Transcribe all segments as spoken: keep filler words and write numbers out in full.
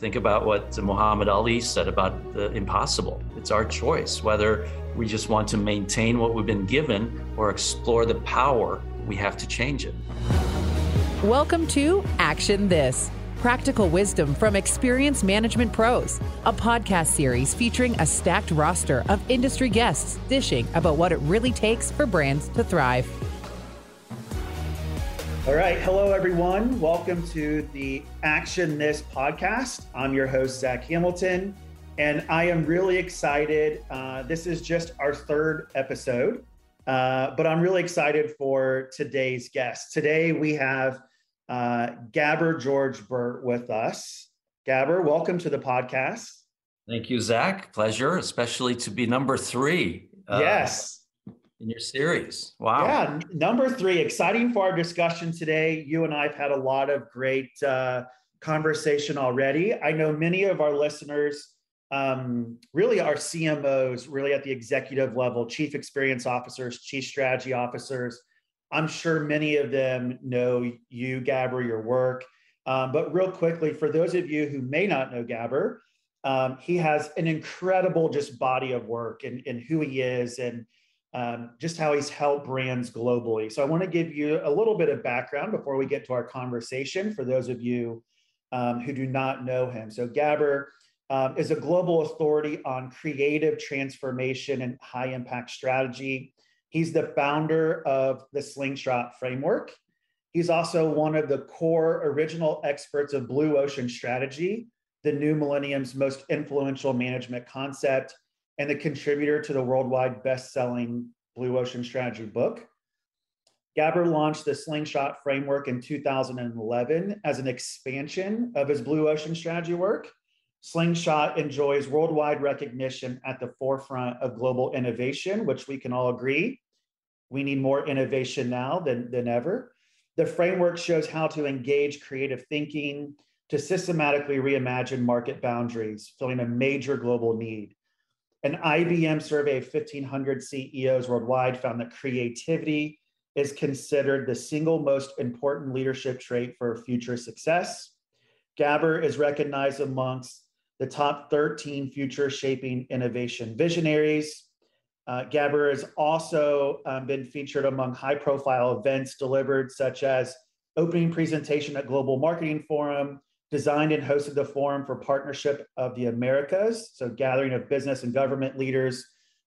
Think about what Muhammad Ali said about the impossible. It's our choice whether we just want to maintain what we've been given or explore the power. We have to change it. Welcome to Action This, practical wisdom from experienced management pros, a podcast series featuring a stacked roster of industry guests dishing about what it really takes for brands to thrive. All right. Hello, everyone. Welcome to the Action This podcast. I'm your host, Zach Hamilton, and I am really excited. Uh, this is just our third episode, uh, but I'm really excited for today's guest. Today, we have uh, Gabor George Burt with us. Gabor, welcome to the podcast. Thank you, Zach. Pleasure, especially to be number three. Uh, yes. In your series. Wow. Yeah, number three, exciting for our discussion today. You and I have had a lot of great uh, conversation already. I know many of our listeners um, really are C M Os, really at the executive level, chief experience officers, chief strategy officers. I'm sure many of them know you, Gabor, your work. Um, but real quickly, for those of you who may not know Gabor, um, he has an incredible just body of work and, and who he is and Um, just how he's helped brands globally. So I want to give you a little bit of background before we get to our conversation for those of you um, who do not know him. So Gabor um, is a global authority on creative transformation and high impact strategy. He's the founder of the Slingshot framework. He's also one of the core original experts of Blue Ocean Strategy, the new millennium's most influential management concept, and the contributor to the worldwide best-selling Blue Ocean Strategy book. Gabor launched the Slingshot framework in two thousand eleven as an expansion of his Blue Ocean Strategy work. Slingshot enjoys worldwide recognition at the forefront of global innovation, which we can all agree. We need more innovation now than, than ever. The framework shows how to engage creative thinking to systematically reimagine market boundaries, filling a major global need. An I B M survey of fifteen hundred C E Os worldwide found that creativity is considered the single most important leadership trait for future success. Gabor is recognized amongst the top thirteen future shaping innovation visionaries. Uh, Gabor has also um, been featured among high profile events delivered, such as opening presentation at Global Marketing Forum, designed and hosted the Forum for Partnership of the Americas, so gathering of business and government leaders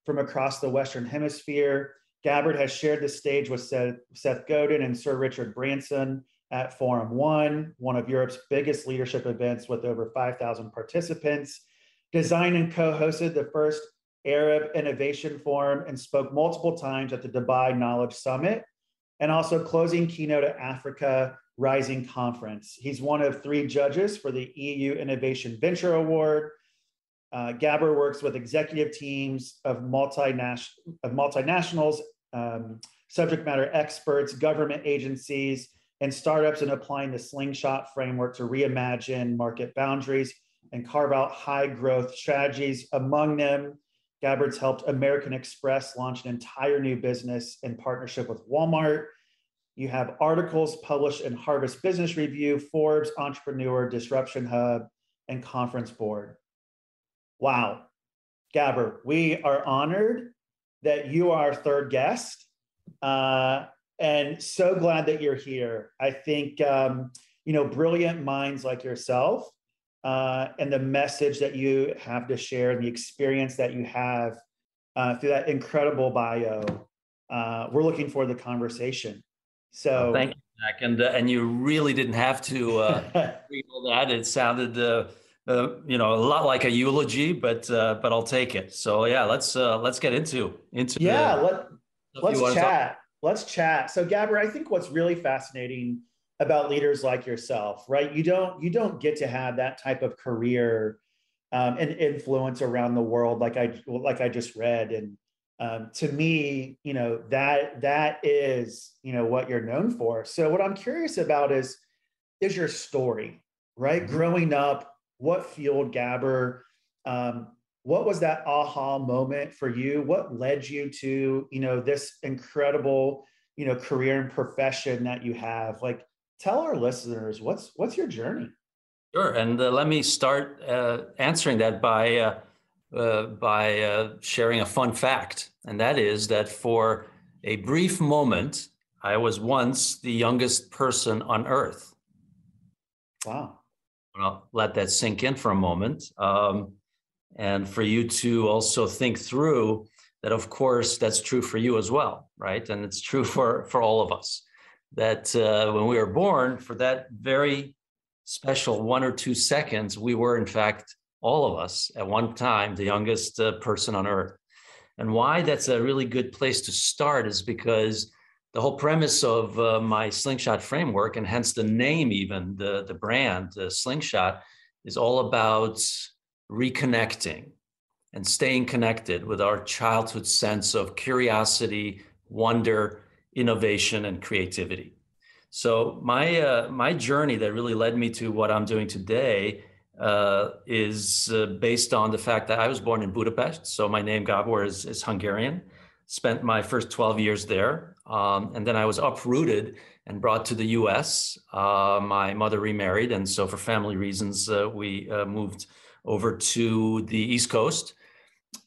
from across the Western Hemisphere. Gabor has shared the stage with Seth, Seth Godin and Sir Richard Branson at Forum One, one of Europe's biggest leadership events with over five thousand participants, designed and co-hosted the first Arab Innovation Forum and spoke multiple times at the Dubai Knowledge Summit, and also closing keynote at Africa Rising Conference. He's one of three judges for the E U Innovation Venture Award. Uh, Gabor works with executive teams of, multinational, of multinationals, um, subject matter experts, government agencies, and startups in applying the Slingshot framework to reimagine market boundaries and carve out high growth strategies. Among them, Gabor's helped American Express launch an entire new business in partnership with Walmart. You have articles published in Harvard Business Review, Forbes, Entrepreneur, Disruption Hub, and Conference Board. Wow. Gabor, we are honored that you are our third guest uh, and so glad that you're here. I think, um, you know, brilliant minds like yourself uh, and the message that you have to share and the experience that you have uh, through that incredible bio. Uh, we're looking forward to the conversation. So well, thank you, Zach, and uh, and you really didn't have to uh, read all that. It sounded, uh, uh, you know, a lot like a eulogy, but uh, but I'll take it. So yeah, let's uh, let's get into into yeah. The, let let's chat. Let's chat. So Gabor, I think what's really fascinating about leaders like yourself, right? You don't you don't get to have that type of career um, and influence around the world like I like I just read and. Um, to me, you know, that that is, you know, what you're known for. So what I'm curious about is, is your story, right? Mm-hmm. Growing up, what fueled Gabor? Um, what was that aha moment for you? What led you to, you know, this incredible, you know, career and profession that you have? Like, tell our listeners, what's what's your journey? Sure, and uh, let me start uh, answering that by uh, uh, by uh, sharing a fun fact, and that is that for a brief moment, I was once the youngest person on Earth. Wow. I'll let that sink in for a moment. Um, and for you to also think through that, of course, that's true for you as well, right? And it's true for, for all of us, that uh, when we were born, for that very special one or two seconds, we were, in fact, all of us at one time, the youngest uh, person on Earth. And why that's a really good place to start is because the whole premise of uh, my Slingshot framework, and hence the name, even the, the brand, the Slingshot, is all about reconnecting and staying connected with our childhood sense of curiosity, wonder, innovation, and creativity. So my, uh, my journey that really led me to what I'm doing today uh, is uh, based on the fact that I was born in Budapest. So my name, Gabor, is, is Hungarian. Spent my first twelve years there. Um, and then I was uprooted and brought to the U S. Uh, my mother remarried. And so for family reasons, uh, we uh, moved over to the East Coast.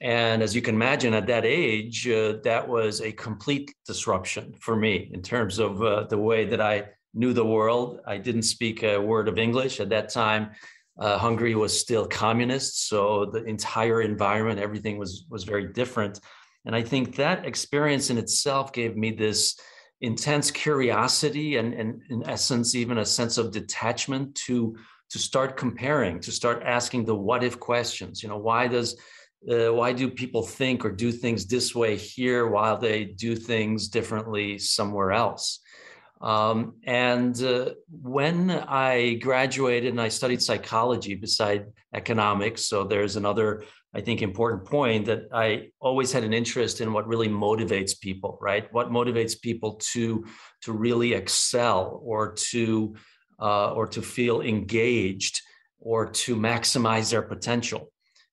And as you can imagine, at that age, uh, that was a complete disruption for me in terms of uh, the way that I knew the world. I didn't speak a word of English. At that time, uh, Hungary was still communist. So the entire environment, everything was, was very different. And I think that experience in itself gave me this intense curiosity and, and in essence, even a sense of detachment to, to start comparing, to start asking the what if questions. You know, why does, uh, why do people think or do things this way here while they do things differently somewhere else? Um, and uh, when I graduated and I studied psychology beside economics, so there's another, I think, important point that I always had an interest in what really motivates people, right? What motivates people to, to really excel or to, uh, or to feel engaged or to maximize their potential.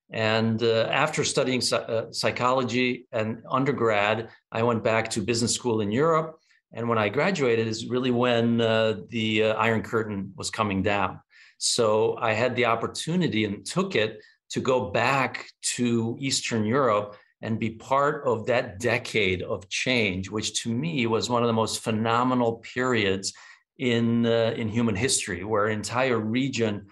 And uh, after studying uh, psychology and undergrad, I went back to business school in Europe. And when I graduated is really when uh, the uh, Iron Curtain was coming down. So I had the opportunity and took it to go back to Eastern Europe and be part of that decade of change, which to me was one of the most phenomenal periods in, uh, in human history, where an entire region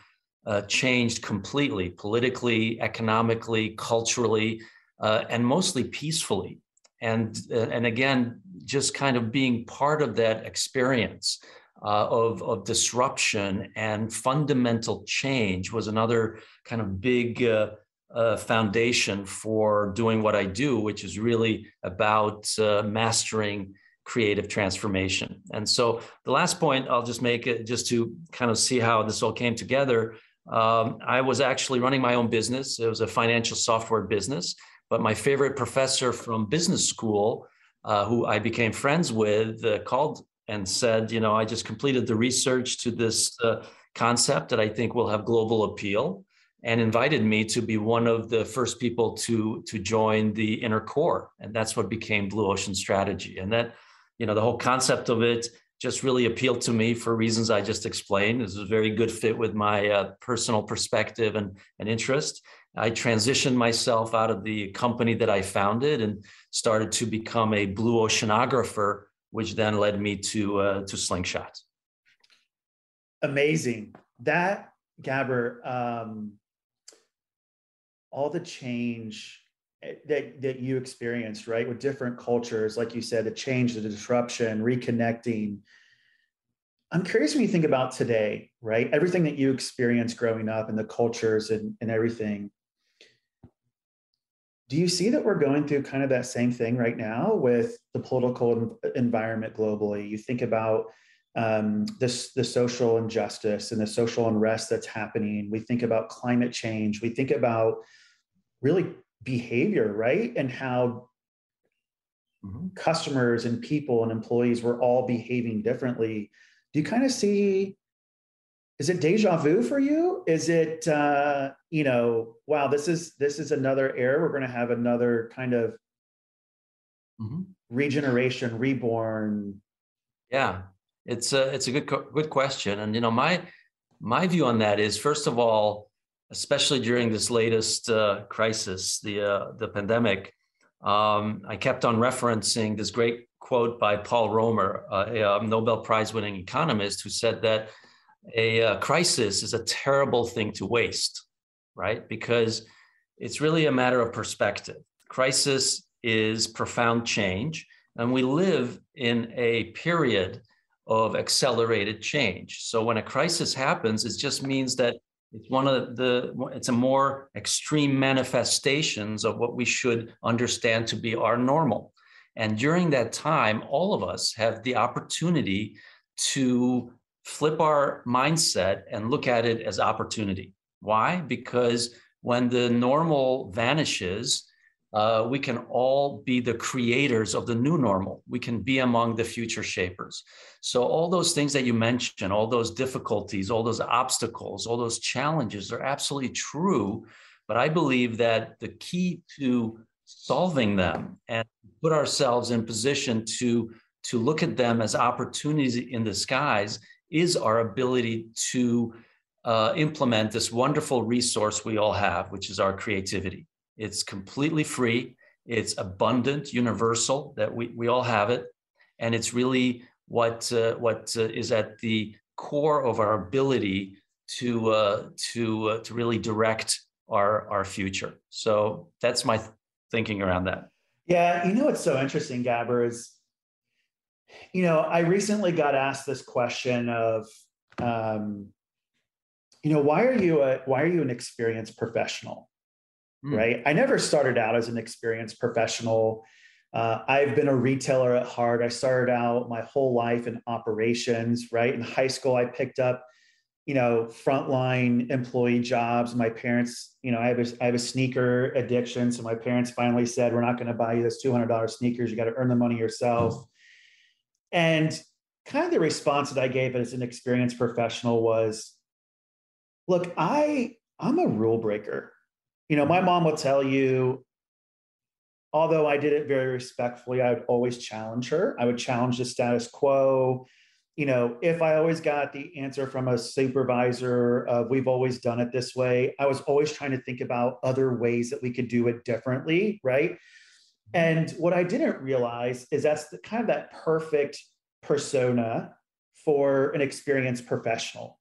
uh, changed completely, politically, economically, culturally, uh, and mostly peacefully. And, uh, and again, just kind of being part of that experience uh, of, of disruption and fundamental change was another kind of big uh, uh, foundation for doing what I do, which is really about uh, mastering creative transformation. And so the last point I'll just make it just to kind of see how this all came together. Um, I was actually running my own business. It was a financial software business. But my favorite professor from business school, uh, who I became friends with, uh, called and said, you know, I just completed the research to this uh, concept that I think will have global appeal, and invited me to be one of the first people to, to join the inner core. And that's what became Blue Ocean Strategy. And that, you know, the whole concept of it just really appealed to me for reasons I just explained. This was a very good fit with my uh, personal perspective and, and interest. I transitioned myself out of the company that I founded and started to become a blue oceanographer, which then led me to uh, to Slingshot. Amazing. That, Gabor, um, all the change that, that you experienced, right, with different cultures, like you said, the change, the disruption, reconnecting. I'm curious when you think about today, right, everything that you experienced growing up and the cultures and, and everything. Do you see that we're going through kind of that same thing right now with the political environment globally? You think about um, this, the social injustice and the social unrest that's happening. We think about climate change. We think about really behavior, right? And how mm-hmm. customers and people and employees were all behaving differently. Do you kind of see, is it deja vu for you? Is it, uh, you know, wow, this is this is another era. We're going to have another kind of mm-hmm. regeneration, reborn. Yeah, it's a it's a good good question, and you know, my My view on that is, first of all, especially during this latest uh, crisis, the, uh, the pandemic, um, I kept on referencing this great quote by Paul Romer, uh, a um, Nobel Prize winning economist, who said that a uh, crisis is a terrible thing to waste, right? Because it's really a matter of perspective. Crisis is profound change, and we live in a period of accelerated change. So when a crisis happens, it just means that it's one of the, it's a more extreme manifestations of what we should understand to be our normal. And during that time, all of us have the opportunity to flip our mindset and look at it as opportunity. Why? Because when the normal vanishes, uh, we can all be the creators of the new normal. We can be among the future shapers. So all those things that you mentioned, all those difficulties, all those obstacles, all those challenges are absolutely true. But I believe that the key to solving them and put ourselves in position to, to look at them as opportunities in disguise is our ability to uh, implement this wonderful resource we all have, which is our creativity. It's completely free, it's abundant, universal, that we, we all have it. And it's really what, uh, what uh, is at the core of our ability to, uh, to, uh, to really direct our, our future. So that's my th- thinking around that. Yeah, you know what's so interesting, Gabor, is, you know, I recently got asked this question of, um, you know, why are you a, why are you an experienced professional, mm. right? I never started out as an experienced professional. Uh, I've been a retailer at heart. I started out my whole life in operations, right? In high school, I picked up, you know, frontline employee jobs. My parents, you know, I have a, I have a sneaker addiction. So my parents finally said, we're not going to buy you those two hundred dollars sneakers. You got to earn the money yourself. Mm. And kind of the response that I gave as an experienced professional was, look, I, I'm a rule breaker. You know, my mom will tell you, although I did it very respectfully, I would always challenge her. I would challenge the status quo. You know, if I always got the answer from a supervisor of we've always done it this way, I was always trying to think about other ways that we could do it differently, right? And what I didn't realize is that's the, kind of that perfect persona for an experienced professional.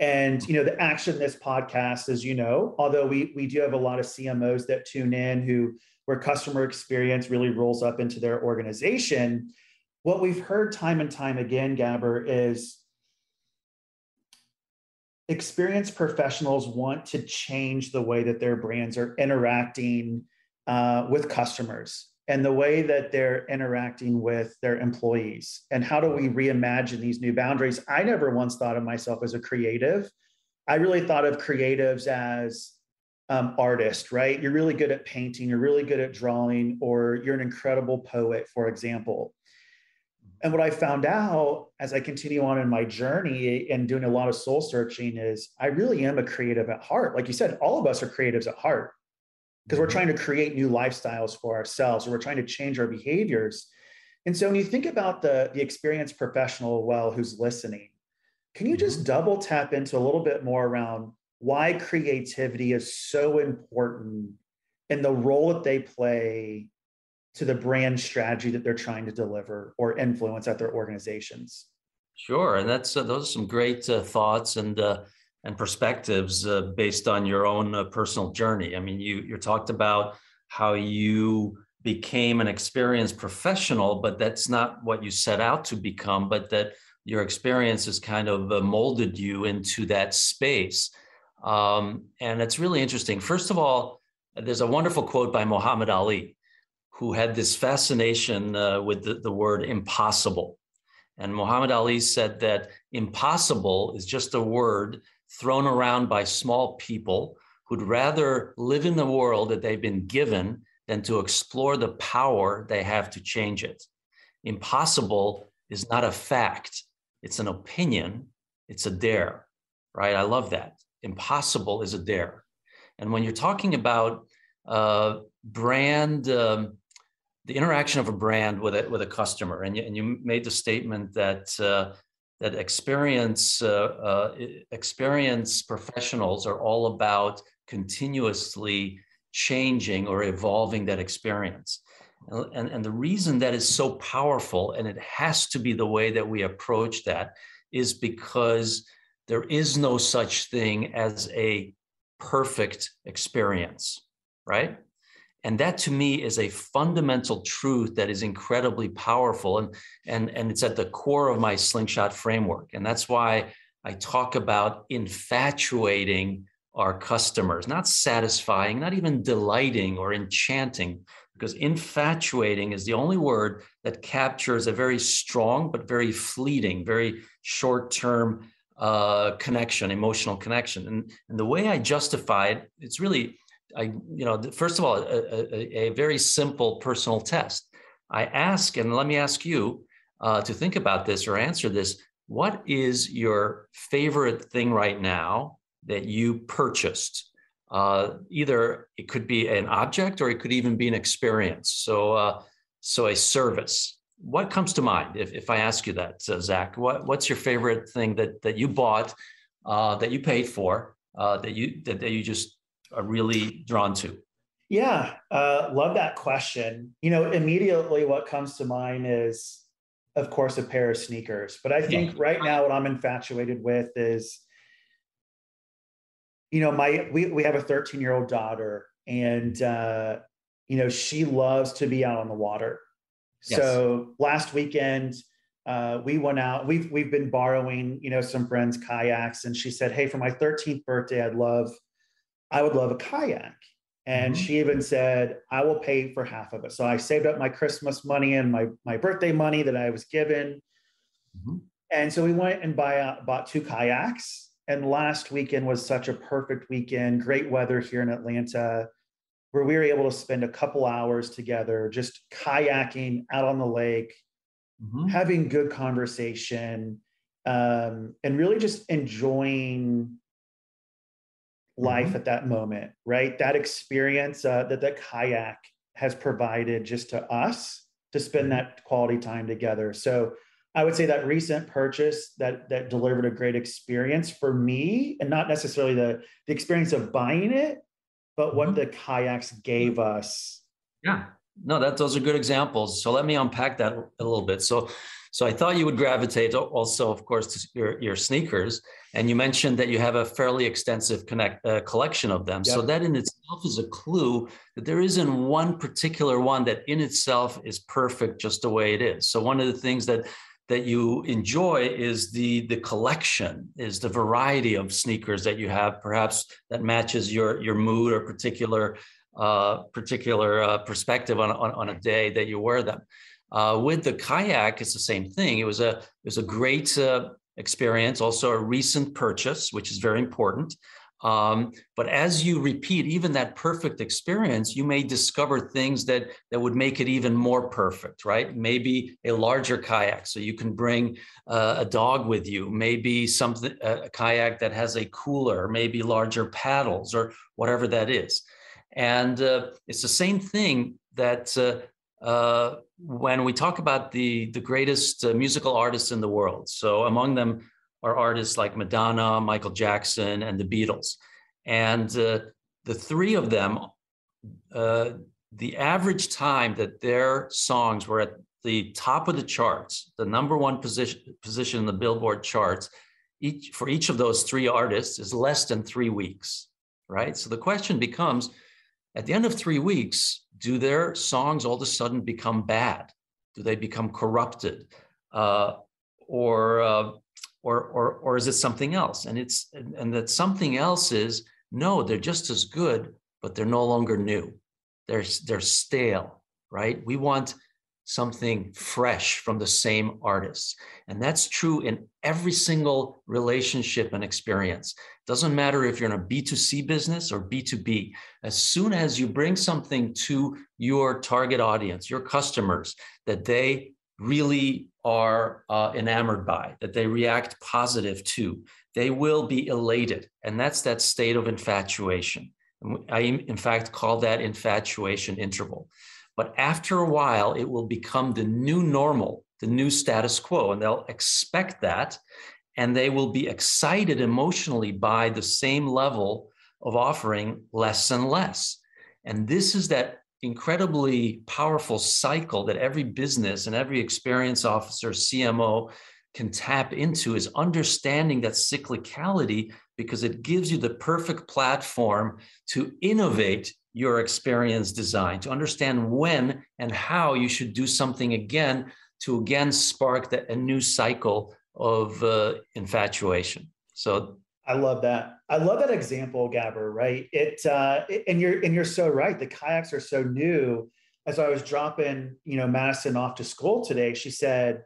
And, you know, the Actionist podcast, as you know, although we, we do have a lot of C M Os that tune in who where customer experience really rolls up into their organization, what we've heard time and time again, Gabor, is experienced professionals want to change the way that their brands are interacting Uh, with customers and the way that they're interacting with their employees. And how do we reimagine these new boundaries? I never once thought of myself as a creative. I really thought of creatives as um, artists, right? You're really good at painting, you're really good at drawing, or you're an incredible poet, for example. And what I found out as I continue on in my journey and doing a lot of soul searching is I really am a creative at heart. Like you said, all of us are creatives at heart, because we're trying to create new lifestyles for ourselves, or we're trying to change our behaviors. And so when you think about the, the experienced professional, well, who's listening, can you just double tap into a little bit more around why creativity is so important and the role that they play to the brand strategy that they're trying to deliver or influence at their organizations? Sure, and that's uh, those are some great uh, thoughts and uh... and perspectives uh, based on your own uh, personal journey. I mean, you you talked about how you became an experienced professional, but that's not what you set out to become, but that your experiences kind of uh, molded you into that space. Um, and it's really interesting. First of all, there's a wonderful quote by Muhammad Ali, who had this fascination uh, with the, the word impossible. And Muhammad Ali said that impossible is just a word thrown around by small people who'd rather live in the world that they've been given than to explore the power they have to change it. Impossible is not a fact, it's an opinion, it's a dare, right? I love that. Impossible is a dare. And when you're talking about uh, brand, um, the interaction of a brand with a, with a customer, and you, and you made the statement that uh, that experience, uh, uh, experience professionals are all about continuously changing or evolving that experience. And, and the reason that is so powerful, and it has to be the way that we approach that, is because there is no such thing as a perfect experience, right? And that to me is a fundamental truth that is incredibly powerful. And, and, and it's at the core of my Slingshot framework. And that's why I talk about infatuating our customers, not satisfying, not even delighting or enchanting, because infatuating is the only word that captures a very strong, but very fleeting, very short-term uh, connection, emotional connection. And, and the way I justify it, it's really, I, you know, first of all, a, a, a very simple personal test. I ask, and let me ask you uh, to think about this or answer this, what is your favorite thing right now that you purchased? Uh, either it could be an object or it could even be an experience. So, uh, so a service. What comes to mind if, if I ask you that, so Zach? What, what's your favorite thing that that you bought, uh, that you paid for, uh, that you that, that you just are really drawn to? Yeah, uh, love that question. You know, immediately what comes to mind is, of course, a pair of sneakers. But I think yeah. right now what I'm infatuated with is, you know, my we, we have a thirteen-year-old daughter, and, uh, you know, she loves to be out on the water. Yes. So last weekend, uh, we went out, we've, we've been borrowing, you know, some friends' kayaks. And she said, hey, for my thirteenth birthday, I'd love, I would love a kayak. And mm-hmm. she even said, I will pay for half of it. So I saved up my Christmas money and my, my birthday money that I was given. Mm-hmm. And so we went and buy, uh, bought two kayaks. And last weekend was such a perfect weekend, great weather here in Atlanta, where we were able to spend a couple hours together, just kayaking out on the lake, mm-hmm. having good conversation, um, and really just enjoying life mm-hmm. at that moment, right? That experience uh, that that kayak has provided just to us to spend that quality time together. So I would say that recent purchase that that delivered a great experience for me, and not necessarily the, the experience of buying it, but what mm-hmm. the kayaks gave us. Yeah, no, that those are good examples. So let me unpack that a little bit. So, so I thought you would gravitate also, of course, to your, your sneakers, and you mentioned that you have a fairly extensive connect, uh, collection of them. Yep. So that in itself is a clue that there isn't one particular one that in itself is perfect just the way it is. So one of the things that that you enjoy is the, the collection, is the variety of sneakers that you have, perhaps that matches your, your mood or particular uh, particular uh, perspective on, on, on a day that you wear them. Uh, with the kayak, it's the same thing. It was a, it was a great uh, experience, also a recent purchase, which is very important. Um, but as you repeat, even that perfect experience, you may discover things that, that would make it even more perfect, right? Maybe a larger kayak, so you can bring uh, a dog with you, maybe something, a kayak that has a cooler, maybe larger paddles or whatever that is. And uh, it's the same thing that uh, uh, when we talk about the, the greatest uh, musical artists in the world, so among them, are artists like Madonna, Michael Jackson, and the Beatles. And uh, the three of them, uh, the average time that their songs were at the top of the charts, the number one position, position in the Billboard charts, each, for each of those three artists is less than three weeks, right? So the question becomes, at the end of three weeks, do their songs all of a sudden become bad? Do they become corrupted? Uh, or... Uh, Or, or, or is it something else? And it's, and that something else is, no, they're just as good, but they're no longer new. They're, they're stale, right? We want something fresh from the same artists. And that's true in every single relationship and experience. Doesn't matter if you're in a B two C business or B two B, as soon as you bring something to your target audience, your customers, that they really are uh, enamored by, that they react positive to, they will be elated. And that's that state of infatuation. I, in fact, call that infatuation interval. But after a while, it will become the new normal the new status quo, and they'll expect that, and they will be excited emotionally by the same level of offering less and less. And this is that incredibly powerful cycle that every business and every experience officer, C M O, can tap into, is understanding that cyclicality, because it gives you the perfect platform to innovate your experience design, to understand when and how you should do something again to again spark the, a new cycle of uh, infatuation. So I love that. I love that example, Gabor, right? It, uh, it and you're and you're so right. The kayaks are so new. As I was dropping, you know, Madison off to school today, she said,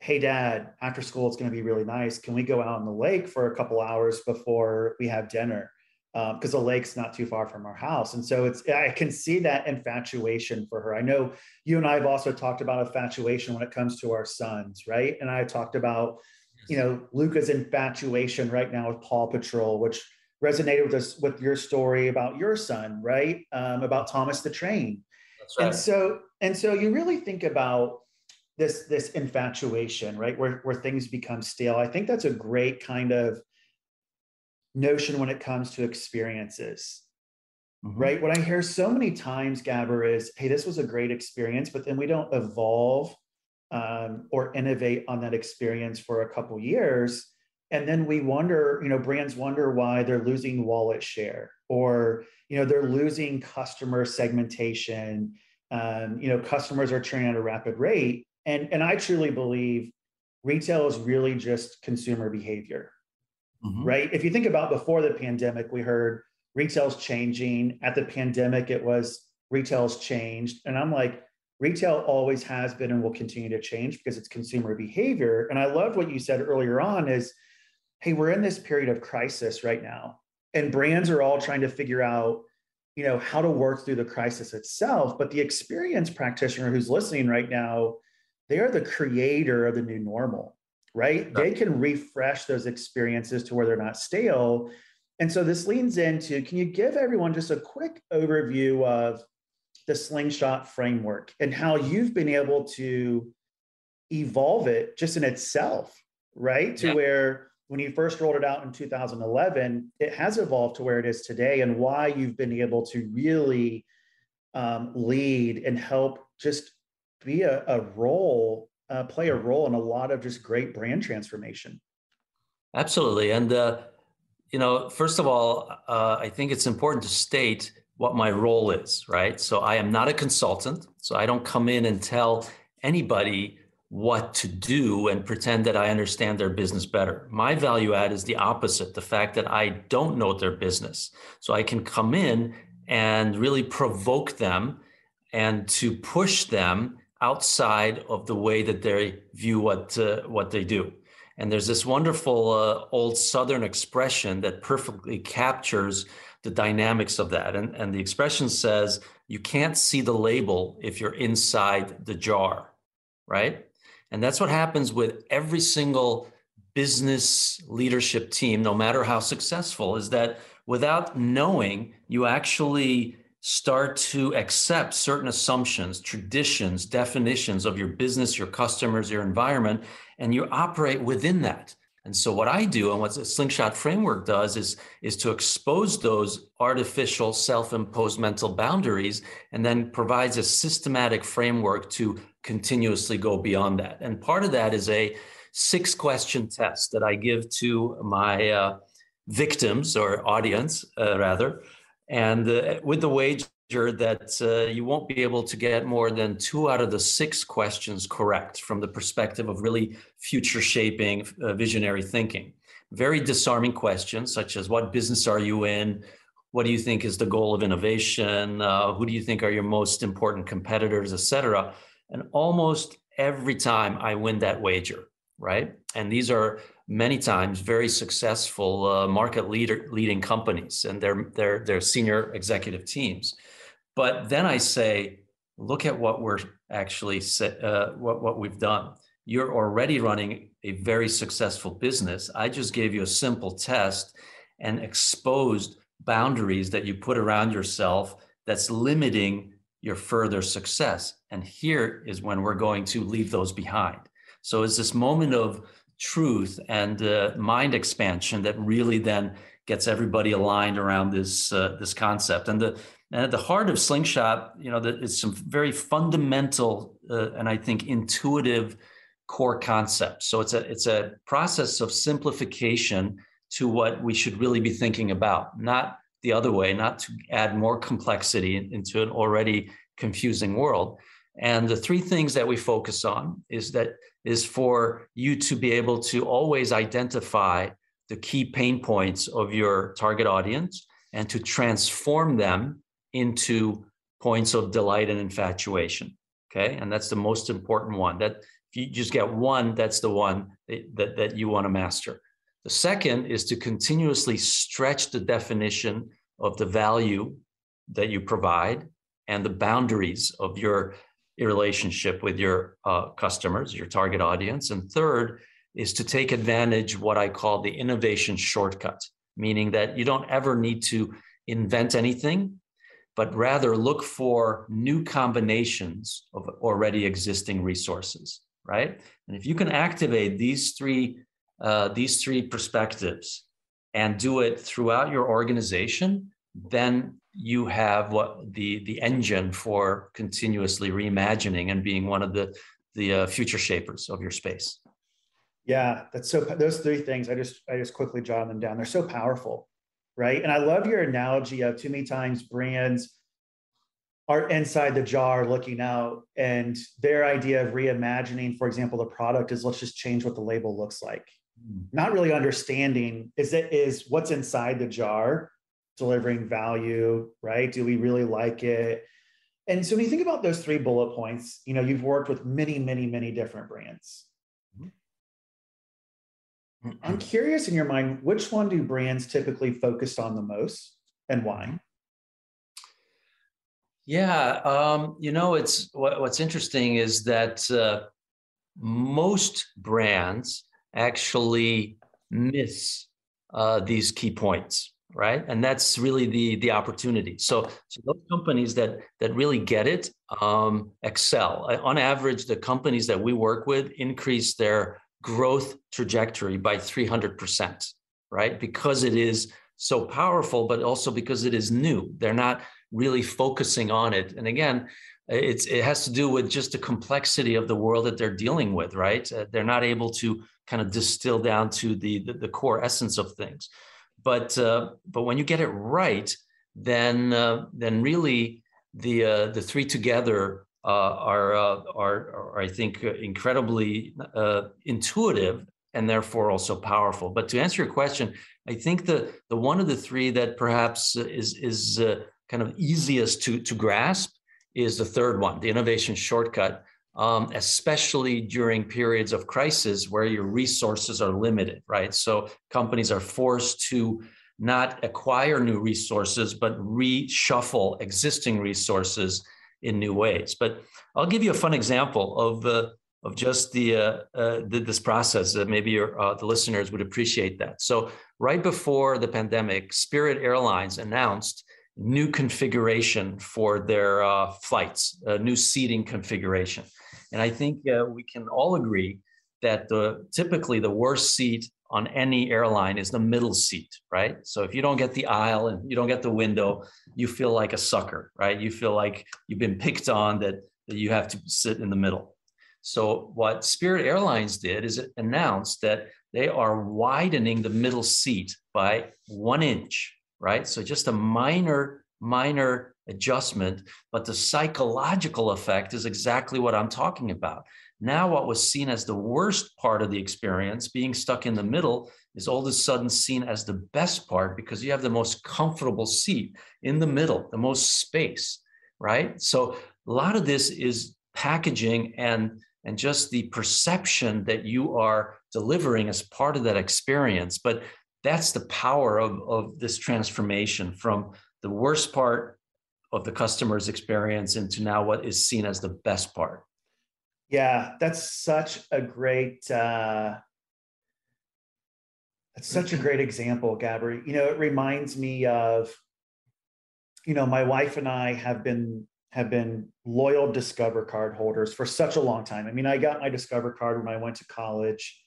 "Hey, Dad, after school, it's going to be really nice. Can we go out on the lake for a couple hours before we have dinner?" Because uh, the lake's not too far from our house. And so it's, I can see that infatuation for her. I know you and I have also talked about infatuation when it comes to our sons, right? And I talked about, you know, Luca's infatuation right now with Paw Patrol, which resonated with us with your story about your son, right? Um, about Thomas the Train. That's right. And so, and so you really think about this, this infatuation, right? Where, where things become stale. I think that's a great kind of notion when it comes to experiences, mm-hmm. right? What I hear so many times, Gabor, is, hey, this was a great experience, but then we don't evolve um, or innovate on that experience for a couple years. And then we wonder, you know, brands wonder why they're losing wallet share, or, you know, they're losing customer segmentation. Um, you know, customers are churning at a rapid rate. And, and I truly believe retail is really just consumer behavior. Mm-hmm. Right? If you think about before the pandemic, we heard retail's changing. At the pandemic, it was retail's changed. And I'm like, retail always has been and will continue to change because it's consumer behavior. And I love what you said earlier on is, hey, we're in this period of crisis right now. And brands are all trying to figure out, you know, how to work through the crisis itself. But the experienced practitioner who's listening right now, they are the creator of the new normal. Right? They can refresh those experiences to where they're not stale. And so this leans into, can you give everyone just a quick overview of the Slingshot framework and how you've been able to evolve it just in itself, right? To yeah. where when you first rolled it out in two thousand eleven, it has evolved to where it is today, and why you've been able to really um, lead and help just be a, a role Uh, play a role in a lot of just great brand transformation. Absolutely. And, uh, you know, first of all, uh, I think it's important to state what my role is, right? So I am not a consultant. So I don't come in and tell anybody what to do and pretend that I understand their business better. My value add is the opposite, the fact that I don't know their business. So I can come in and really provoke them and to push them outside of the way that they view what uh, what they do. And there's this wonderful uh, old Southern expression that perfectly captures the dynamics of that. And, and the expression says, you can't see the label if you're inside the jar, right? And that's what happens with every single business leadership team, no matter how successful, is that without knowing, you actually start to accept certain assumptions, traditions, definitions of your business, your customers, your environment, and you operate within that. And so what I do and what the Slingshot framework does is, is to expose those artificial self-imposed mental boundaries, and then provides a systematic framework to continuously go beyond that. And part of that is a six-question test that I give to my uh, victims or audience, uh, rather, and uh, with the wager that uh, you won't be able to get more than two out of the six questions correct from the perspective of really future shaping, uh, visionary thinking. Very disarming questions such as, what business are you in? What do you think is the goal of innovation? Uh, who do you think are your most important competitors, et cetera? And almost every time I win that wager, right? And these are many times very successful uh, market leader leading companies and their, their, their senior executive teams. But then I say, look at what we're actually, uh, what, what we've done. You're already running a very successful business. I just gave you a simple test and exposed boundaries that you put around yourself that's limiting your further success. And here is when we're going to leave those behind. So it's this moment of truth and uh, mind expansion that really then gets everybody aligned around this uh, this concept. And the and at the heart of Slingshot, you know, the, it's some very fundamental uh, and I think intuitive core concepts. So it's a it's a process of simplification to what we should really be thinking about, not the other way, not to add more complexity into an already confusing world. And the three things that we focus on is that is for you to be able to always identify the key pain points of your target audience and to transform them into points of delight and infatuation. Okay, and that's the most important one. That if you just get one, that's the one that, that, that you want to master. The second is to continuously stretch the definition of the value that you provide and the boundaries of your relationship with your uh, customers, your target audience. And third is to take advantage of what I call the innovation shortcut, meaning that you don't ever need to invent anything, but rather look for new combinations of already existing resources, right? And if you can activate these three Uh, these three perspectives and do it throughout your organization, then you have what the the engine for continuously reimagining and being one of the the uh, future shapers of your space. Yeah, that's so. Those three things, I just I just quickly jotted them down. They're so powerful, right? And I love your analogy of too many times brands are inside the jar looking out, and their idea of reimagining, for example, the product is let's just change what the label looks like. Not really understanding is that is what's inside the jar delivering value, right? Do we really like it? And so when you think about those three bullet points, you know, you've worked with many, many, many different brands. Mm-hmm. I'm curious in your mind, which one do brands typically focus on the most and why? Yeah, um, you know, it's what, what's interesting is that uh, most brands actually miss uh, these key points, right? And that's really the the opportunity. So, so those companies that that really get it um, excel. On average, the companies that we work with increase their growth trajectory by three hundred percent, right? Because it is so powerful, but also because it is new. They're not really focusing on it. And again, it's, it has to do with just the complexity of the world that they're dealing with, right? Uh, they're not able to kind of distill down to the, the, the core essence of things. But uh, but when you get it right, then uh, then really the uh, the three together uh, are, uh, are, are, I think, incredibly uh, intuitive and therefore also powerful. But to answer your question, I think the, the one of the three that perhaps is, is uh, kind of easiest to, to grasp is the third one, the innovation shortcut, um, especially during periods of crisis where your resources are limited, right? So companies are forced to not acquire new resources, but reshuffle existing resources in new ways. But I'll give you a fun example of, uh, of just the, uh, uh, the this process that maybe your, uh, the listeners would appreciate that. So right before the pandemic, Spirit Airlines announced new configuration for their uh, flights, a new seating configuration. And I think uh, we can all agree that the, typically the worst seat on any airline is the middle seat, right? So if you don't get the aisle and you don't get the window, you feel like a sucker, right? You feel like you've been picked on, that, that you have to sit in the middle. So what Spirit Airlines did is it announced that they are widening the middle seat by one inch, right? So just a minor, minor adjustment, but the psychological effect is exactly what I'm talking about. Now what was seen as the worst part of the experience, being stuck in the middle, is all of a sudden seen as the best part because you have the most comfortable seat in the middle, the most space, right? So a lot of this is packaging and, and just the perception that you are delivering as part of that experience. But that's the power of, of this transformation from the worst part of the customer's experience into now what is seen as the best part. Yeah, that's such a great, uh, that's such a great example, Gabor. You know, it reminds me of, you know, my wife and I have been have been loyal Discover card holders for such a long time. I mean, I got my Discover card when I went to college,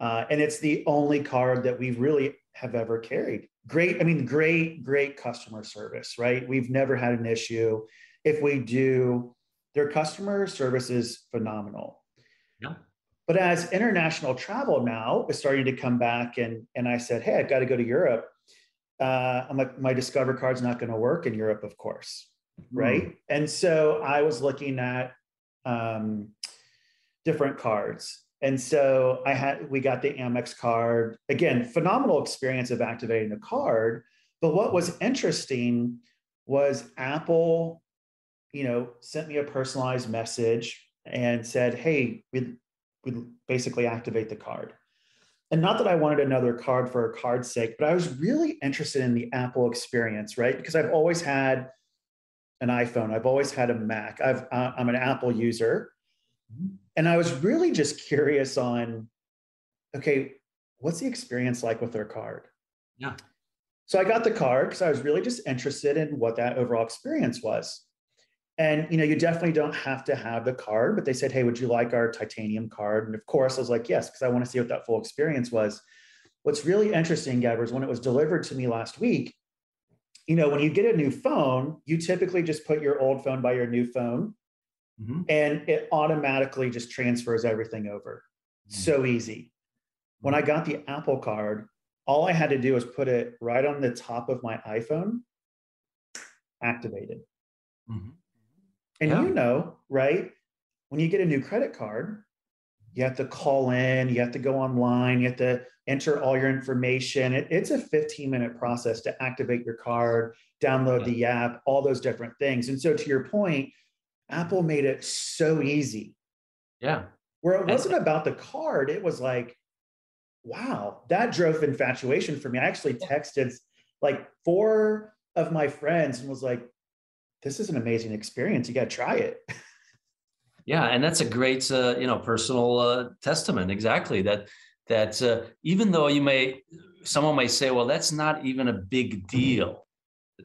uh, and it's the only card that we really have ever carried. Great, I mean, great, great customer service, right? We've never had an issue. If we do, their customer service is phenomenal. Yeah. But as international travel now is starting to come back, and, and I said, hey, I've got to go to Europe. Uh, I'm like, my Discover card's not going to work in Europe, of course. Right. Mm. And so I was looking at um, different cards. And so I had, we got the Amex card. Again, phenomenal experience of activating the card. But what was interesting was Apple, you know, sent me a personalized message and said, hey, we'd, we'd basically activate the card. And not that I wanted another card for a card's sake, but I was really interested in the Apple experience, right? Because I've always had an iPhone. I've always had a Mac. I've, uh, I'm an Apple user. And I was really just curious on, okay, what's the experience like with their card? Yeah. So I got the card because I was really just interested in what that overall experience was. And, you know, you definitely don't have to have the card, but they said, hey, would you like our titanium card? And of course I was like, yes, because I want to see what that full experience was. What's really interesting, Gabor, is when it was delivered to me last week, you know, when you get a new phone, you typically just put your old phone by your new phone, mm-hmm. and it automatically just transfers everything over. Mm-hmm. So easy. When I got the Apple card, all I had to do was put it right on the top of my iPhone, activated. Mm-hmm. And yeah. you know, right? When you get a new credit card, you have to call in, you have to go online, you have to enter all your information. It, it's a fifteen minute process to activate your card, download yeah. the app, all those different things. And so to your point, Apple made it so easy. Yeah. Where it wasn't and, about the card, it was like, wow, that drove infatuation for me. I actually texted like four of my friends and was like, this is an amazing experience. You got to try it. Yeah, and that's a great, uh, you know, personal uh, testament. Exactly that. That uh, even though you may, someone may say, "Well, that's not even a big deal.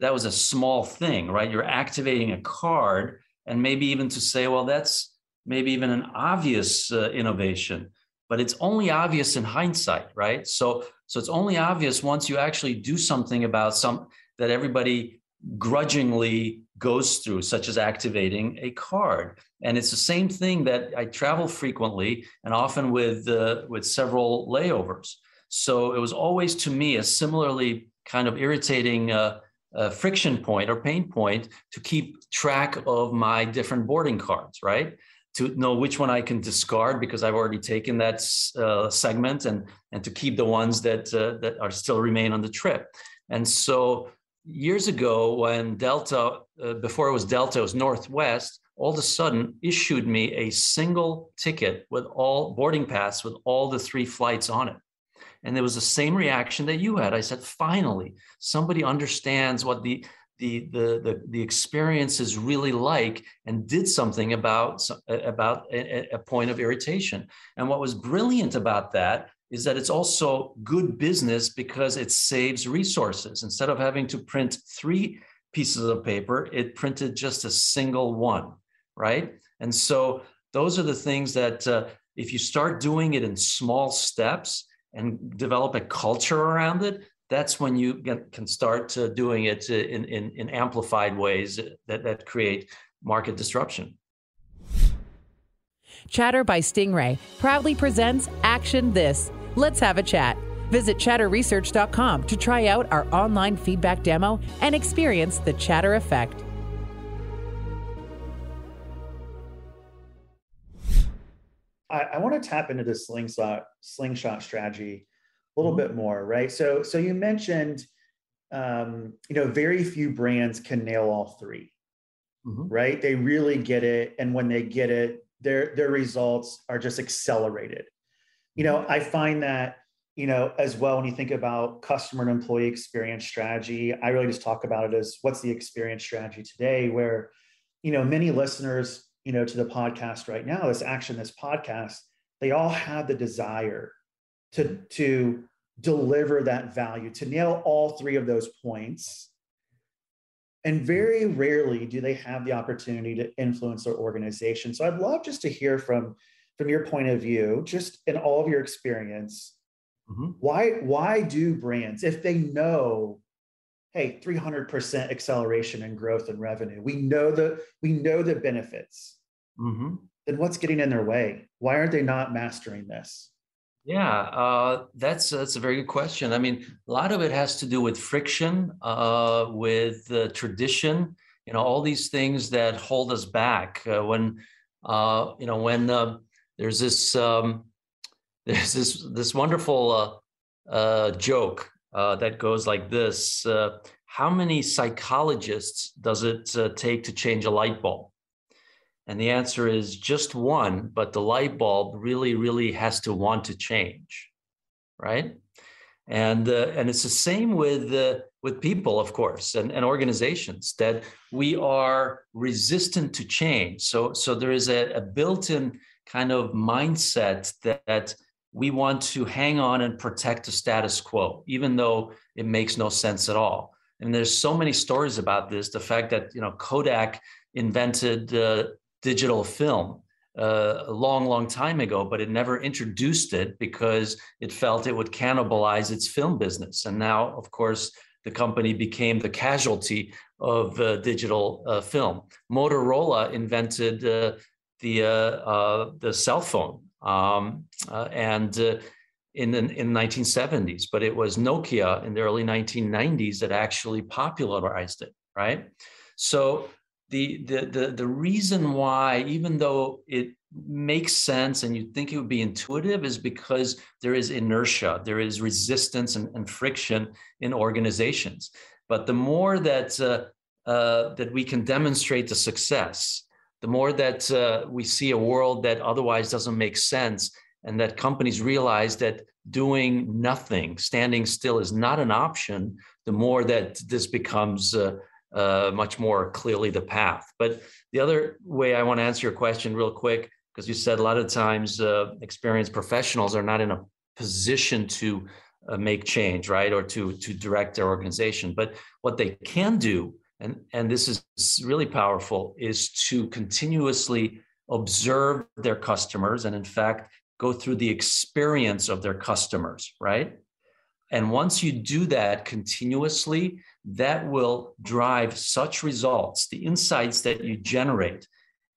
That was a small thing, right? You're activating a card, and maybe even to say, well, that's maybe even an obvious uh, innovation, but it's only obvious in hindsight, right? So, so it's only obvious once you actually do something about some that everybody grudgingly goes through, such as activating a card. And it's the same thing that I travel frequently and often with uh, with several layovers. So it was always to me a similarly kind of irritating uh, uh, friction point or pain point to keep track of my different boarding cards, right? To know which one I can discard because I've already taken that uh, segment, and and to keep the ones that uh, that are still remain on the trip. And so years ago, when Delta, uh, before it was Delta, it was Northwest, all of a sudden issued me a single ticket with all boarding pass with all the three flights on it. And there was the same reaction that you had. I said, finally, somebody understands what the the the the, the experience is really like and did something about, about a, a point of irritation. And what was brilliant about that is that it's also good business because it saves resources. Instead of having to print three pieces of paper, it printed just a single one, right? And so those are the things that uh, if you start doing it in small steps and develop a culture around it, that's when you get, can start uh, doing it in, in, in amplified ways that, that create market disruption. Chatter by Stingray proudly presents Action This. Let's have a chat. Visit chatter research dot com to try out our online feedback demo and experience the Chatter effect. I, I want to tap into this slingshot, slingshot strategy a little mm-hmm. bit more, right? So, so you mentioned, um, you know, very few brands can nail all three, mm-hmm. right? They really get it. And when they get it, their, their results are just accelerated. You know, I find that, you know, as well, when you think about customer and employee experience strategy, I really just talk about it as what's the experience strategy today, where, you know, many listeners, you know, to the podcast right now, this action, this podcast, they all have the desire to, to deliver that value, to nail all three of those points. And very rarely do they have the opportunity to influence their organization. So I'd love just to hear from, from your point of view, just in all of your experience, mm-hmm. why, why do brands, if they know, hey, three hundred percent acceleration in growth and revenue, we know the, we know the benefits, mm-hmm. then what's getting in their way? Why aren't they not mastering this? Yeah, uh, that's that's a very good question. I mean, a lot of it has to do with friction, uh, with uh, tradition, you know, all these things that hold us back. Uh, when uh, you know, when uh, there's this um, there's this this wonderful uh, uh, joke uh, that goes like this: uh, how many psychologists does it uh, take to change a light bulb? And the answer is just one, but the light bulb really, really has to want to change, right? And uh, and it's the same with uh, with people, of course, and, and organizations, that we are resistant to change. So so there is a, a built-in kind of mindset that, that we want to hang on and protect the status quo, even though it makes no sense at all. And there's so many stories about this. The fact that, you know, Kodak invented Uh, digital film uh, a long, long time ago, but it never introduced it because it felt it would cannibalize its film business. And now, of course, the company became the casualty of uh, digital uh, film. Motorola invented uh, the uh, uh, the cell phone um, uh, and uh, in the in nineteen seventies, but it was Nokia in the early nineteen nineties that actually popularized it, right? So The, the the the reason why, even though it makes sense and you'd think it would be intuitive, is because there is inertia, there is resistance and, and friction in organizations. But the more that uh, uh, that we can demonstrate the success, the more that uh, we see a world that otherwise doesn't make sense, and that companies realize that doing nothing, standing still, is not an option, the more that this becomes uh, Uh, much more clearly the path. But the other way I want to answer your question real quick, because you said a lot of times uh, experienced professionals are not in a position to uh, make change, right? Or to, to direct their organization. But what they can do, and, and this is really powerful, is to continuously observe their customers and, in fact, go through the experience of their customers, right? And once you do that continuously, that will drive such results, the insights that you generate,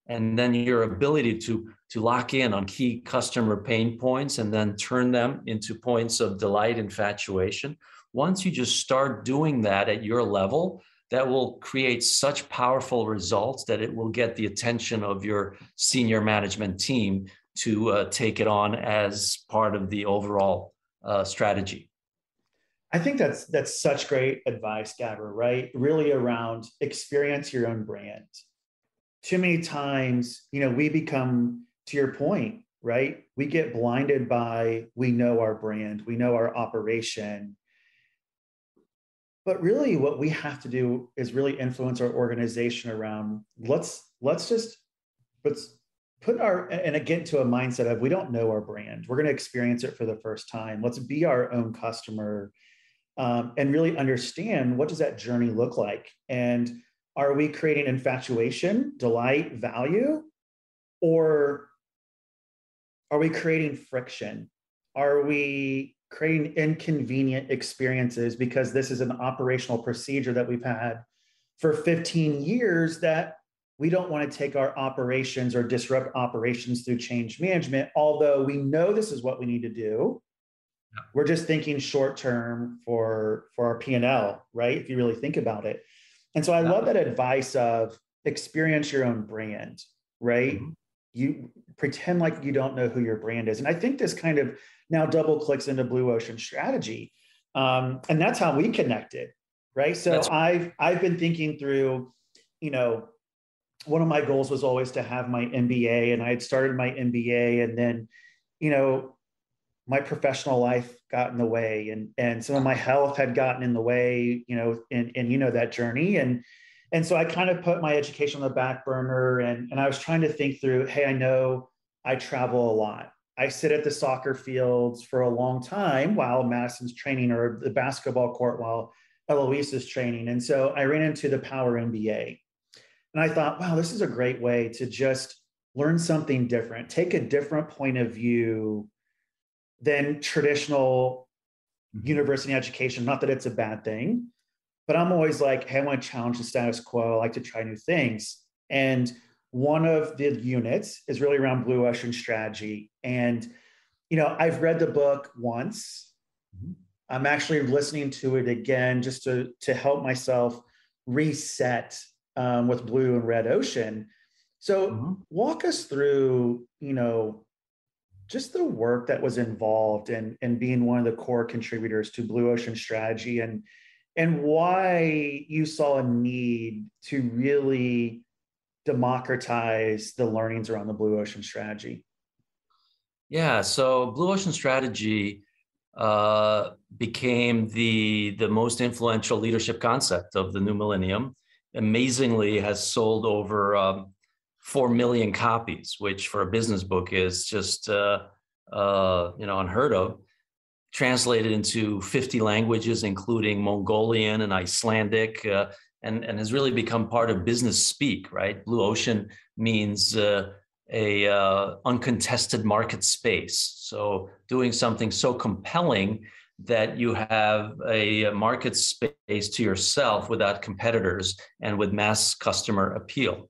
and then your ability to, to lock in on key customer pain points and then turn them into points of delight and infatuation. Once you just start doing that at your level, that will create such powerful results that it will get the attention of your senior management team to uh, take it on as part of the overall uh, strategy. I think that's that's such great advice, Gabor, right? Really around experience your own brand. Too many times, you know, we become, to your point, right? We get blinded by, we know our brand, we know our operation. But really what we have to do is really influence our organization around, let's, let's just let's put our, and again, to a mindset of, we don't know our brand. We're going to experience it for the first time. Let's be our own customer. Um, and really understand, what does that journey look like? And are we creating infatuation, delight, value? Or are we creating friction? Are we creating inconvenient experiences because this is an operational procedure that we've had for fifteen years that we don't want to take our operations or disrupt operations through change management, although we know this is what we need to do? We're just thinking short term for, for our P and L, right? If you really think about it. And so I love that advice of experience your own brand, right? Mm-hmm. You pretend like you don't know who your brand is. And I think this kind of now double clicks into Blue Ocean Strategy. Um, and that's how we connected, right? So that's- I've, I've been thinking through, you know, one of my goals was always to have my M B A, and I had started my M B A, and then, you know, my professional life got in the way, and, and some of my health had gotten in the way, you know, and, and, you know, that journey. And, and so I kind of put my education on the back burner, and, and I was trying to think through, hey, I know I travel a lot. I sit at the soccer fields for a long time while Madison's training, or the basketball court while Eloise's training. And so I ran into the Power M B A. And I thought, wow, this is a great way to just learn something different, take a different point of view than traditional university education. Not that it's a bad thing, but I'm always like, hey, I want to challenge the status quo. I like to try new things. And one of the units is really around Blue Ocean Strategy. And, you know, I've read the book once. Mm-hmm. I'm actually listening to it again just to, to help myself reset um, with Blue and Red Ocean. So mm-hmm. walk us through, you know, just the work that was involved in, in being one of the core contributors to Blue Ocean Strategy, and, and why you saw a need to really democratize the learnings around the Blue Ocean Strategy. Yeah, so Blue Ocean Strategy uh, became the, the most influential leadership concept of the new millennium. Amazingly, has sold over um, four million copies, which for a business book is just uh, uh, you know, unheard of. Translated into fifty languages, including Mongolian and Icelandic, uh, and, and has really become part of business speak, right? Blue Ocean means uh, a uh, uncontested market space. So doing something so compelling that you have a market space to yourself without competitors and with mass customer appeal.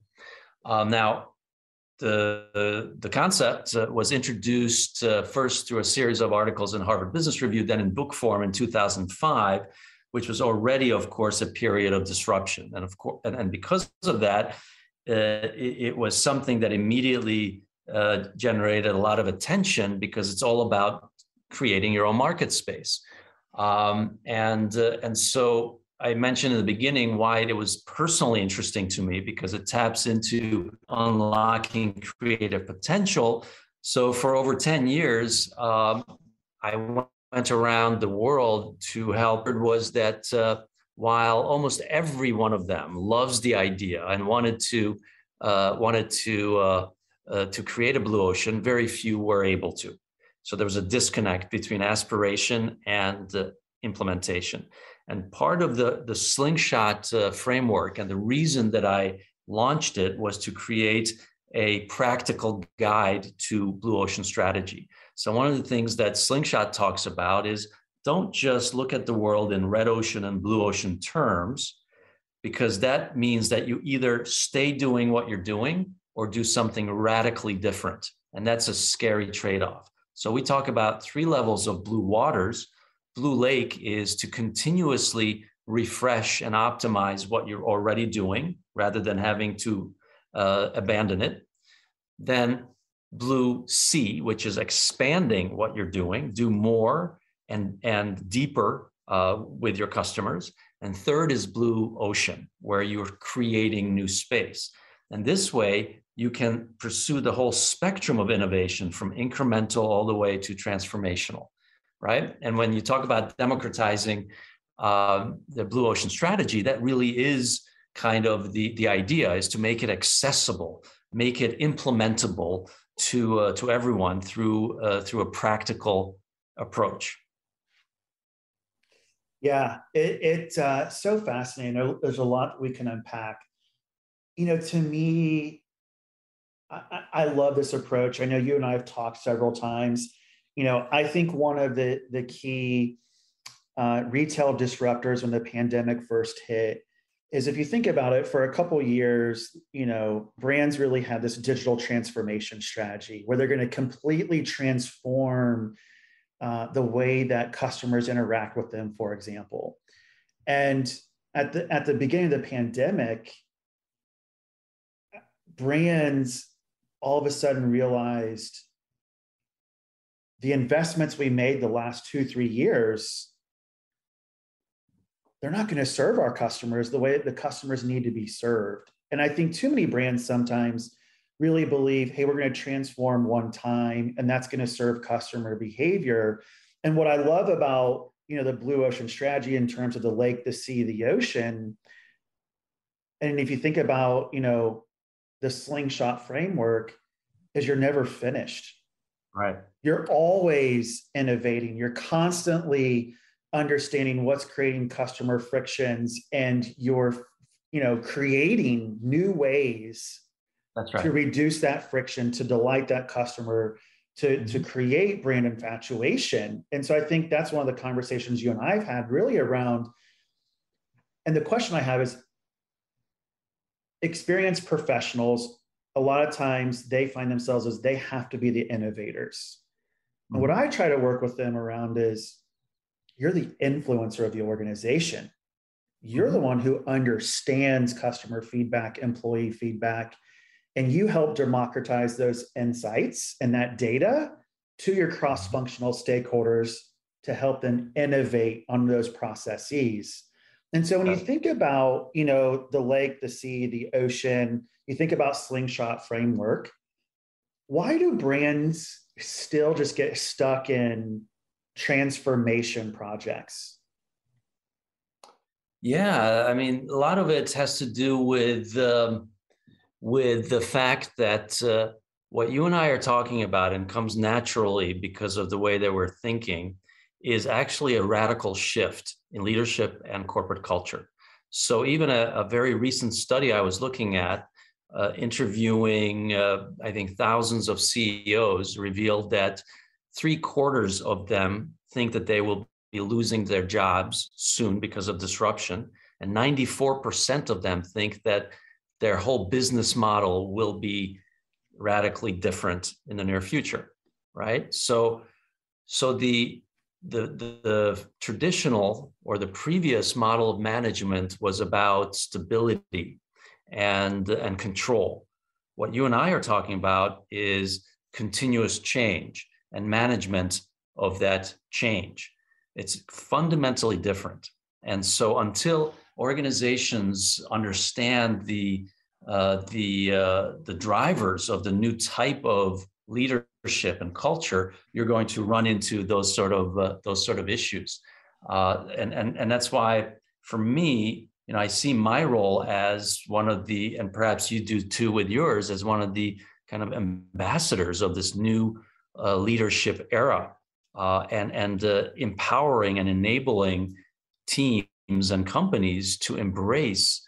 Um, now, The, the, the concept uh, was introduced uh, first through a series of articles in Harvard Business Review, then in book form in two thousand five, which was already, of course, a period of disruption. And of course, and, and because of that, uh, it, it was something that immediately uh, generated a lot of attention, because it's all about creating your own market space. Um, and uh, and so I mentioned in the beginning why it was personally interesting to me, because it taps into unlocking creative potential. So for over ten years, um, I went around the world to help. It was that uh, while almost every one of them loves the idea and wanted to uh, wanted to uh, uh, to create a blue ocean, very few were able to. So there was a disconnect between aspiration and uh, implementation. And part of the, the slingshot uh, framework, and the reason that I launched it, was to create a practical guide to Blue Ocean Strategy. So one of the things that Slingshot talks about is, don't just look at the world in red ocean and blue ocean terms, because that means that you either stay doing what you're doing or do something radically different. And that's a scary trade-off. So we talk about three levels of blue waters. Blue Lake is to continuously refresh and optimize what you're already doing, rather than having to uh, abandon it. Then Blue Sea, which is expanding what you're doing, do more and, and deeper uh, with your customers. And third is Blue Ocean, where you're creating new space. And this way, you can pursue the whole spectrum of innovation, from incremental all the way to transformational. Right? And when you talk about democratizing uh, the Blue Ocean Strategy, that really is kind of the, the idea, is to make it accessible, make it implementable to, uh, to everyone through, uh, through a practical approach. Yeah, it's it, uh, so fascinating. There's a lot we can unpack. You know, to me, I, I love this approach. I know you and I have talked several times. You know, I think one of the, the key uh, retail disruptors when the pandemic first hit is, if you think about it, for a couple of years, you know, brands really had this digital transformation strategy where they're going to completely transform uh, the way that customers interact with them, for example. And at the, at the beginning of the pandemic, brands all of a sudden realized the investments we made the last two, three years, they're not going to serve our customers the way that the customers need to be served. And I think too many brands sometimes really believe, hey, we're going to transform one time and that's going to serve customer behavior. And what I love about, you know, the Blue Ocean Strategy, in terms of the lake, the sea, the ocean, and if you think about, you know, the Slingshot framework, is you're never finished. Right. You're always innovating. You're constantly understanding what's creating customer frictions, and you're, you know, creating new ways That's right. to reduce that friction, to delight that customer, to, mm-hmm. to create brand infatuation. And so I think that's one of the conversations you and I have had really around. And the question I have is, experienced professionals, a lot of times they find themselves as they have to be the innovators. Mm-hmm. And what I try to work with them around is, you're the influencer of the organization. You're mm-hmm. the one who understands customer feedback, employee feedback, and you help democratize those insights and that data to your cross-functional stakeholders to help them innovate on those processes. And so when you think about, you know, the lake, the sea, the ocean, you think about slingshot framework, why do brands still just get stuck in transformation projects? Yeah, I mean, a lot of it has to do with um, with the fact that uh, what you and I are talking about, and comes naturally because of the way that we're thinking, is actually a radical shift in leadership and corporate culture. So even a, a very recent study I was looking at, uh, interviewing, uh, I think, thousands of C E Os, revealed that three quarters of them think that they will be losing their jobs soon because of disruption. And ninety-four percent of them think that their whole business model will be radically different in the near future, right? So, so the, the, the, the traditional or the previous model of management was about stability and, and control. What you and I are talking about is continuous change and management of that change. It's fundamentally different. And so until organizations understand the uh, the uh, the drivers of the new type of leadership and culture, you're going to run into those sort of uh, those sort of issues. Uh, and and and that's why, for me, you know, I see my role as one of the, and perhaps you do too with yours, as one of the kind of ambassadors of this new uh, leadership era, uh, and and uh, empowering and enabling teams and companies to embrace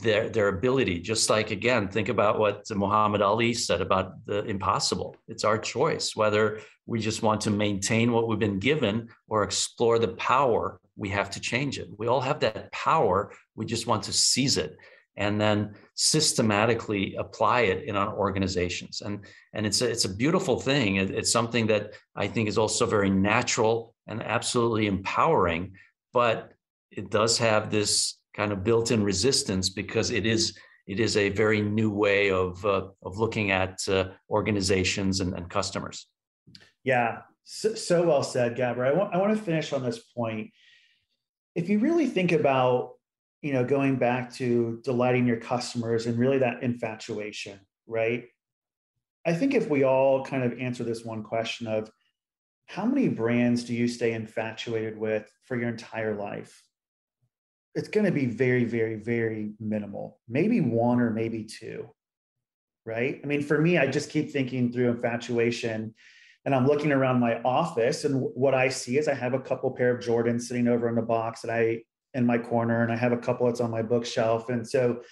their their ability. Just like, again, think about what Muhammad Ali said about the impossible. It's our choice whether we just want to maintain what we've been given or explore the power we have to change it. We all have that power. We just want to seize it and then systematically apply it in our organizations. And, and it's, a, it's a beautiful thing. It, it's something that I think is also very natural and absolutely empowering, but it does have this kind of built-in resistance because it is it is a very new way of uh, of looking at uh, organizations and, and customers. Yeah, so, so well said, Gabor. I want I want to finish on this point. If you really think about, you know, going back to delighting your customers and really that infatuation, right? I think if we all kind of answer this one question of, how many brands do you stay infatuated with for your entire life? It's going to be very, very, very minimal, maybe one or maybe two, right? I mean, for me, I just keep thinking through infatuation, and I'm looking around my office, and what I see is I have a couple pair of Jordans sitting over in the box that I, in my corner, and I have a couple that's on my bookshelf. And so,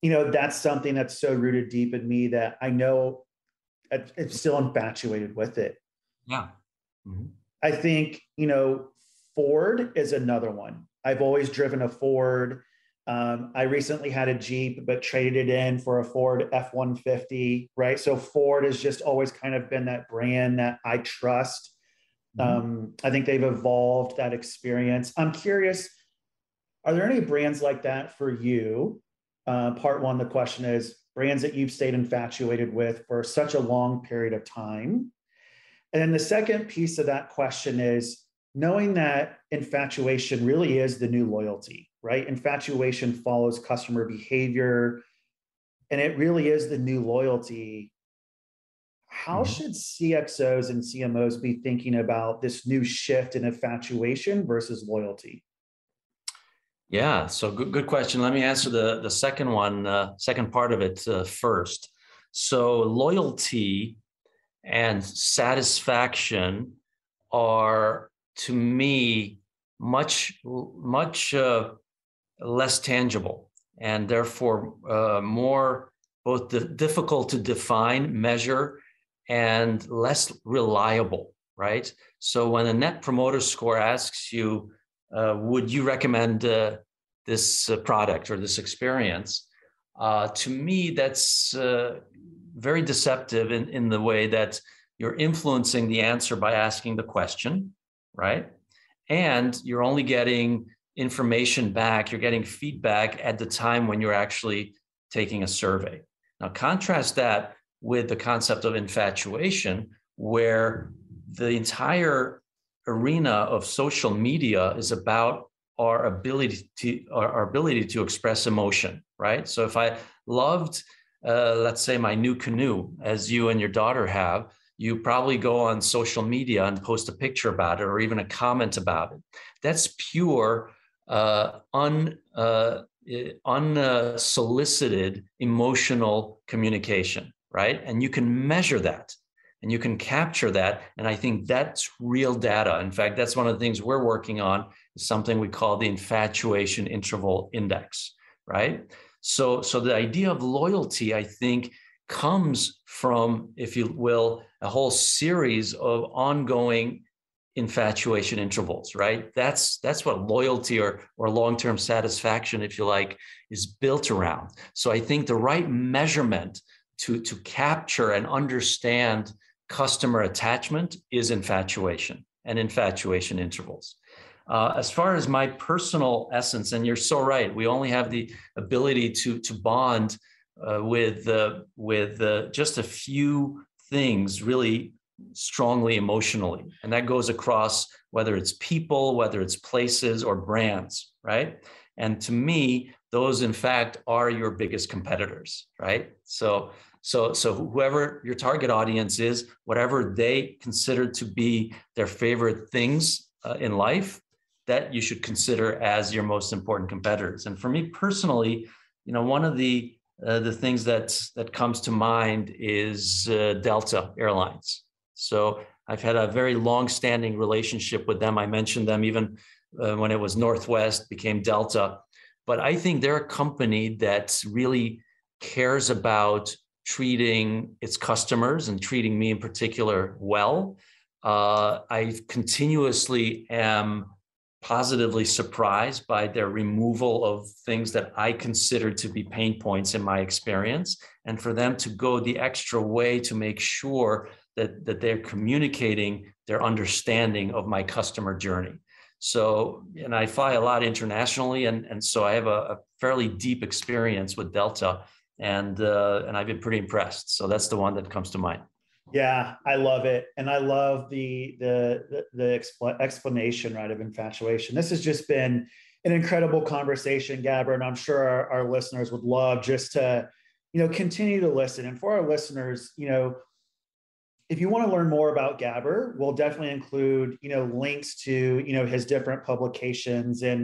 you know, that's something that's so rooted deep in me that I know I'm still infatuated with it. Yeah. Mm-hmm. I think, you know, Ford is another one. I've always driven a Ford. Um, I recently had a Jeep, but traded it in for a Ford F one fifty, right? So Ford has just always kind of been that brand that I trust. Mm-hmm. Um, I think they've evolved that experience. I'm curious, are there any brands like that for you? Uh, part one, the question is, brands that you've stayed infatuated with for such a long period of time. And then the second piece of that question is, knowing that infatuation really is the new loyalty, right? Infatuation follows customer behavior, and it really is the new loyalty. How mm-hmm. should C X Os and C M Os be thinking about this new shift in infatuation versus loyalty? Yeah, so good, good question. Let me answer the, the second one, uh, second part of it uh, first. So loyalty and satisfaction are, to me, much, much uh, less tangible, and therefore uh, more both the difficult to define, measure, and less reliable, right? So when a Net Promoter Score asks you, uh, would you recommend uh, this uh, product or this experience, uh, to me, that's uh, very deceptive in, in the way that you're influencing the answer by asking the question, right? And you're only getting information back, you're getting feedback at the time when you're actually taking a survey. Now contrast that with the concept of infatuation, where the entire arena of social media is about our ability to, our ability to express emotion, right? So if I loved, uh, let's say my new canoe, as you and your daughter have, you probably go on social media and post a picture about it or even a comment about it. That's pure, uh, un, uh, unsolicited emotional communication, right? And you can measure that and you can capture that. And I think that's real data. In fact, that's one of the things we're working on, is something we call the Infatuation Interval Index, right? So, so the idea of loyalty, I think, comes from, if you will, a whole series of ongoing infatuation intervals, right? That's that's what loyalty or or long-term satisfaction, if you like, is built around. So I think the right measurement to, to capture and understand customer attachment is infatuation and infatuation intervals. Uh, as far as my personal essence, and you're so right, we only have the ability to, to bond Uh, with uh, with uh, just a few things really strongly emotionally. And that goes across whether it's people, whether it's places or brands, right? And to me, those in fact are your biggest competitors, right? So, so, so whoever your target audience is, whatever they consider to be their favorite things uh, in life, that you should consider as your most important competitors. And for me personally, you know, one of the Uh, the things that that comes to mind is uh, Delta Airlines. So I've had a very long-standing relationship with them. I mentioned them even uh, when it was Northwest, became Delta. But I think they're a company that really cares about treating its customers and treating me in particular well. Uh, I continuously am positively surprised by their removal of things that I consider to be pain points in my experience. And for them to go the extra way to make sure that, that they're communicating their understanding of my customer journey. So, and I fly a lot internationally. And, and so I have a, a fairly deep experience with Delta, and, uh, and I've been pretty impressed. So that's the one that comes to mind. Yeah, I love it. And I love the, the, the, the explanation, right, of infatuation. This has just been an incredible conversation, Gabor, and I'm sure our, our listeners would love just to, you know, continue to listen. And for our listeners, you know, if you want to learn more about Gabor, we'll definitely include, you know, links to, you know, his different publications and,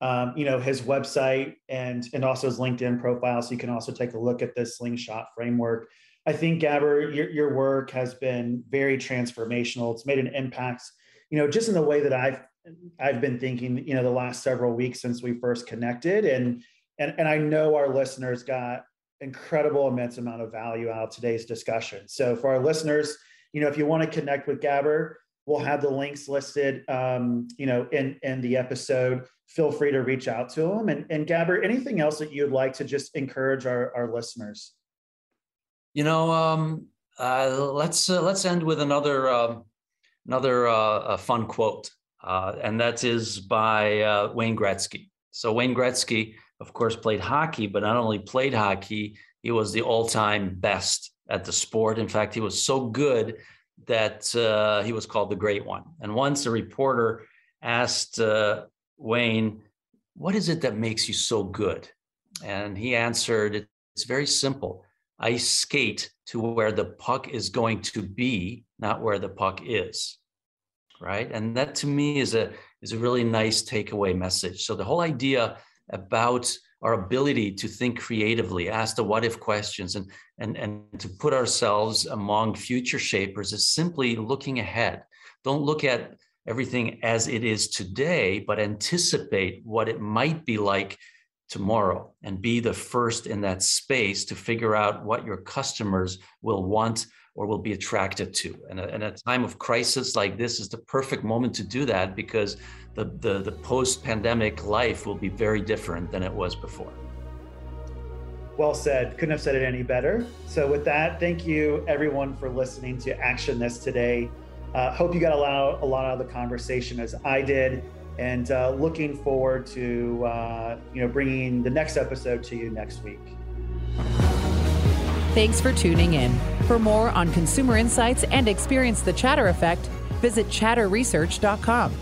um, you know, his website and, and also his LinkedIn profile. So you can also take a look at this Slingshot framework. I think, Gabor, your, your work has been very transformational. It's made an impact, you know, just in the way that I've I've been thinking, you know, the last several weeks since we first connected. And and and I know our listeners got incredible immense amount of value out of today's discussion. So for our listeners, you know, if you want to connect with Gabor, we'll have the links listed, um, you know, in, in the episode. Feel free to reach out to them. And, and Gabor, anything else that you'd like to just encourage our, our listeners? You know, um, uh, let's uh, let's end with another uh, another uh, fun quote, uh, and that is by uh, Wayne Gretzky. So Wayne Gretzky, of course, played hockey, but not only played hockey, he was the all-time best at the sport. In fact, he was so good that uh, he was called the Great One. And once a reporter asked uh, Wayne, "What is it that makes you so good?" And he answered, "It's very simple. I skate to where the puck is going to be, not where the puck is," right? And that to me is a, is a really nice takeaway message. So the whole idea about our ability to think creatively, ask the what if questions, and, and, and to put ourselves among future shapers is simply looking ahead. Don't look at everything as it is today, but anticipate what it might be like tomorrow and be the first in that space to figure out what your customers will want or will be attracted to. And at a time of crisis like this is the perfect moment to do that, because the, the, the post-pandemic life will be very different than it was before. Well said. Couldn't have said it any better. So with that, thank you everyone for listening to Actionist today. Uh, hope you got a lot, a lot out of the conversation as I did, and uh, looking forward to uh, you know, bringing the next episode to you next week. Thanks for tuning in. For more on consumer insights and experience the Chatter effect, visit chatter research dot com.